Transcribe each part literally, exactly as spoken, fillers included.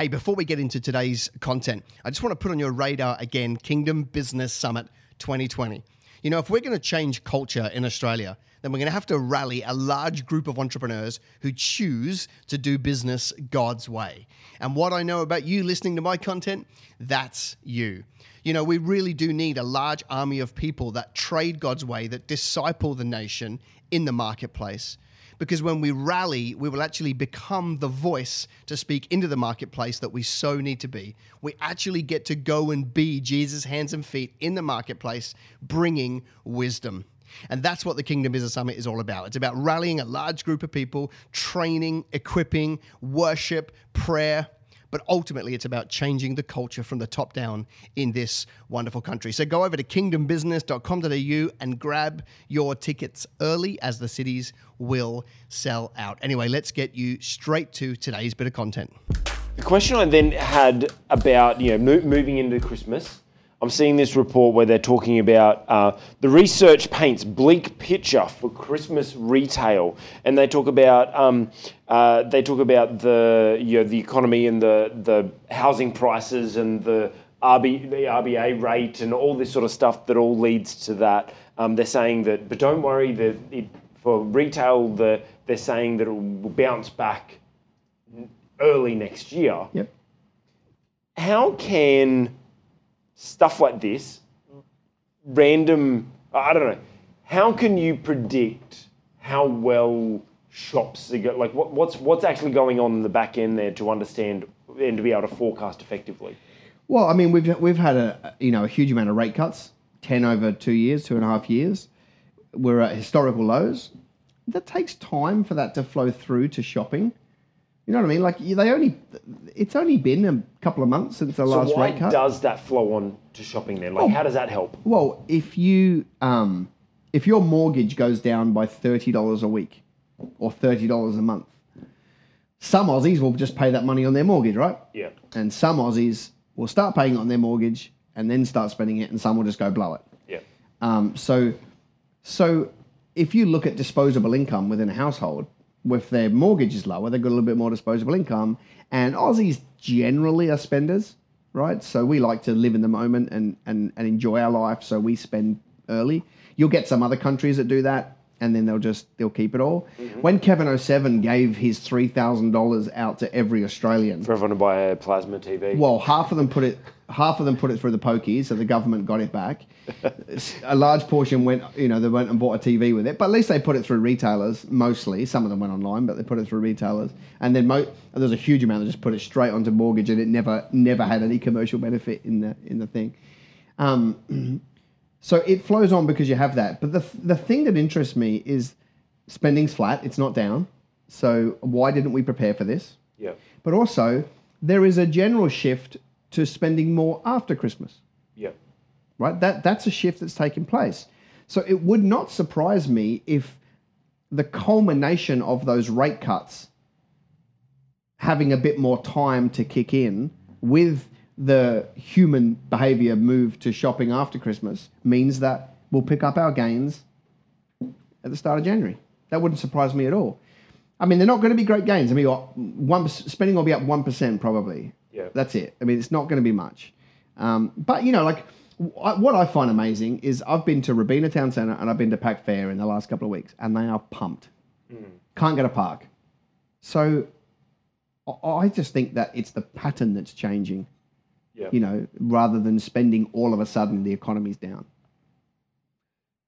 Hey, before we get into today's content, I just want to put on your radar again, Kingdom Business Summit twenty twenty. You know, if we're going to change culture in Australia, then we're going to have to rally a large group of entrepreneurs who choose to do business God's way. And what I know about you listening to my content, that's you. You know, we really do need a large army of people that trade God's way, that disciple the nation in the marketplace. Because when we rally, we will actually become the voice to speak into the marketplace that we so need to be. We actually get to go and be Jesus' hands and feet in the marketplace, bringing wisdom. And that's what the Kingdom Business Summit is all about. It's about rallying a large group of people, training, equipping, worship, prayer. But ultimately, it's about changing the culture from the top down in this wonderful country. So go over to kingdom business dot com dot a u and grab your tickets early, as the cities will sell out. Anyway, let's get you straight to today's bit of content. The question I then had about, you know, mo- moving into Christmas, I'm seeing this report where they're talking about uh, the research paints bleak picture for Christmas retail, and they talk about um, uh, they talk about the you know, the economy and the the housing prices and the R B the R B A rate and all this sort of stuff that all leads to that. Um, they're saying that, but don't worry, that it, for retail, the they're saying that it will bounce back early next year. Yep. How can stuff like this, random, I don't know, how can you predict how well shops are going? Like what, what's what's actually going on in the back end there to understand and to be able to forecast effectively? Well, I mean, we've we've had a you know a huge amount of rate cuts, ten over two years, two and a half years. We're at historical lows. That takes time for that to flow through to shopping. You know what I mean? Like they only, it's only been a couple of months since the so last rate cut. So why does that flow on to shopping then? Like, oh, how does that help? Well, if you, um, if your mortgage goes down by thirty dollars a week or thirty dollars a month, some Aussies will just pay that money on their mortgage, right? Yeah. And some Aussies will start paying it on their mortgage and then start spending it, and some will just go blow it. Yeah. Um. So, so if you look at disposable income within a household, if their mortgage is lower, they've got a little bit more disposable income. And Aussies generally are spenders, right? So we like to live in the moment and, and, and enjoy our life, so we spend early. You'll get some other countries that do that, and then they'll just they'll keep it all. Mm-hmm. When Kevin oh seven gave his three thousand dollars out to every Australian for everyone to buy a plasma T V, well, half of them put it half of them put it through the pokies, so the government got it back. A large portion went, you know, they went and bought a T V with it, but at least they put it through retailers mostly. Some of them went online, but they put it through retailers, and then mo- there's a huge amount that just put it straight onto mortgage, and it never never had any commercial benefit in the in the thing. Um, So it flows on because you have that. But the the thing that interests me is spending's flat. It's not down. So why didn't we prepare for this? Yeah. But also, there is a general shift to spending more after Christmas. Yeah. Right? That That's a shift that's taking place. So it would not surprise me if the culmination of those rate cuts having a bit more time to kick in with the human behavior move to shopping after Christmas means that we'll pick up our gains at the start of January. That wouldn't surprise me at all. I mean, they're not going to be great gains. I mean, one, spending will be up one percent probably. Yeah. That's it. I mean, it's not going to be much. Um, but, you know, like what I find amazing is I've been to Robina Town Centre and I've been to Pac Fair in the last couple of weeks, and they are pumped. Mm. Can't get a park. So I just think that it's the pattern that's changing. Yeah. You know, rather than spending all of a sudden the economy's down.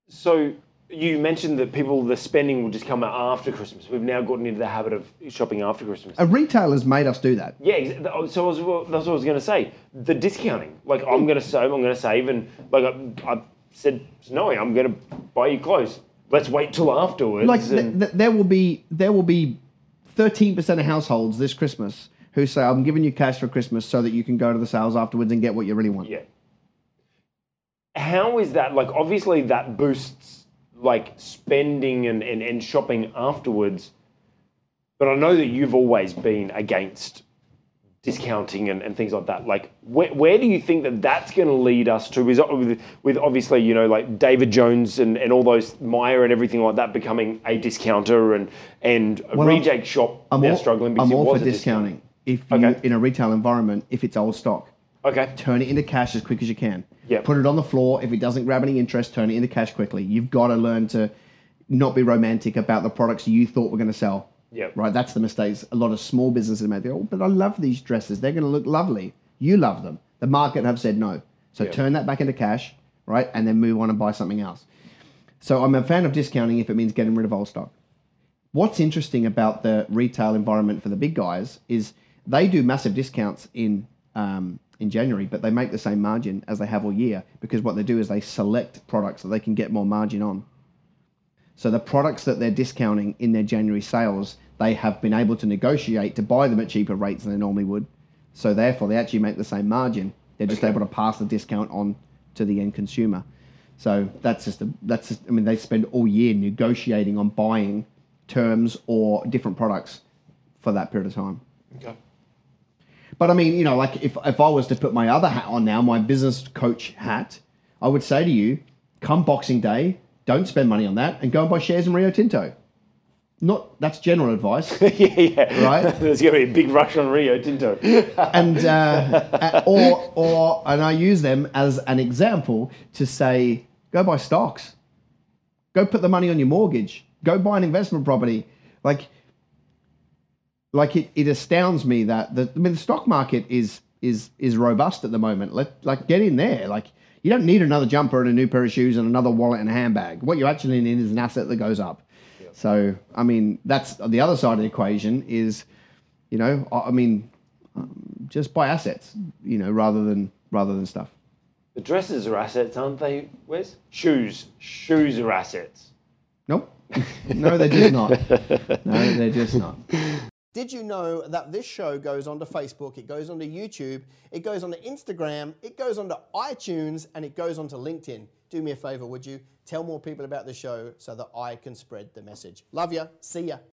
So you mentioned that people, the spending will just come after Christmas. We've now gotten into the habit of shopping after Christmas. A retailer's made us do that. Yeah, so I was, well, that's what I was going to say. The discounting. Like, I'm going to save, I'm going to save, and like I, I said, no, I'm going to buy you clothes. Let's wait till afterwards. Like, th- th- there will be there will be thirteen percent of households this Christmas who say, I'm giving you cash for Christmas so that you can go to the sales afterwards and get what you really want. Yeah. How is that? Like, obviously that boosts, like, spending and, and, and shopping afterwards. But I know that you've always been against discounting and, and things like that. Like, where, where do you think that that's going to lead us to? Is, with, with obviously, you know, like David Jones and, and all those, Myer and everything like that, becoming a discounter and, and a well, reject I'm, shop I'm now all, struggling because I'm it all was for a discounting. discounting. if you, okay. in a retail environment, if it's old stock. Okay. Turn it into cash as quick as you can. Yeah. Put it on the floor. If it doesn't grab any interest, turn it into cash quickly. You've got to learn to not be romantic about the products you thought were going to sell. Yeah. Right. That's the mistakes a lot of small businesses make. They go, oh, but I love these dresses. They're going to look lovely. You love them. The market have said no. So yep. turn that back into cash, right? And then move on and buy something else. So I'm a fan of discounting if it means getting rid of old stock. What's interesting about the retail environment for the big guys is they do massive discounts in um, in January, but they make the same margin as they have all year, because what they do is they select products that they can get more margin on. So the products that they're discounting in their January sales, they have been able to negotiate to buy them at cheaper rates than they normally would. So therefore, they actually make the same margin. They're just okay. able to pass the discount on to the end consumer. So that's just, a, that's just, I mean, they spend all year negotiating on buying terms or different products for that period of time. Okay. But I mean, you know, like if, if I was to put my other hat on now, my business coach hat, I would say to you, come Boxing Day, don't spend money on that and go and buy shares in Rio Tinto. Not that's general advice. yeah, yeah. Right? There's going to be a big rush on Rio Tinto. and uh, or or and I use them as an example to say, go buy stocks. Go put the money on your mortgage. Go buy an investment property. Like like it, it astounds me that the I mean the stock market is is is robust at the moment. Let like get in there. Like you don't need another jumper and a new pair of shoes and another wallet and a handbag. What you actually need is an asset that goes up. Yeah. So, I mean, that's the other side of the equation is, you know, I mean, um, just buy assets, you know, rather than rather than stuff. The dresses are assets, aren't they, Wes? Shoes. Shoes are assets. Nope. No, they're just not. No, they're just not. Did you know that this show goes onto Facebook, it goes onto YouTube, it goes onto Instagram, it goes onto iTunes, and it goes onto LinkedIn? Do me a favor, would you? Tell more people about the show so that I can spread the message. Love ya. See ya.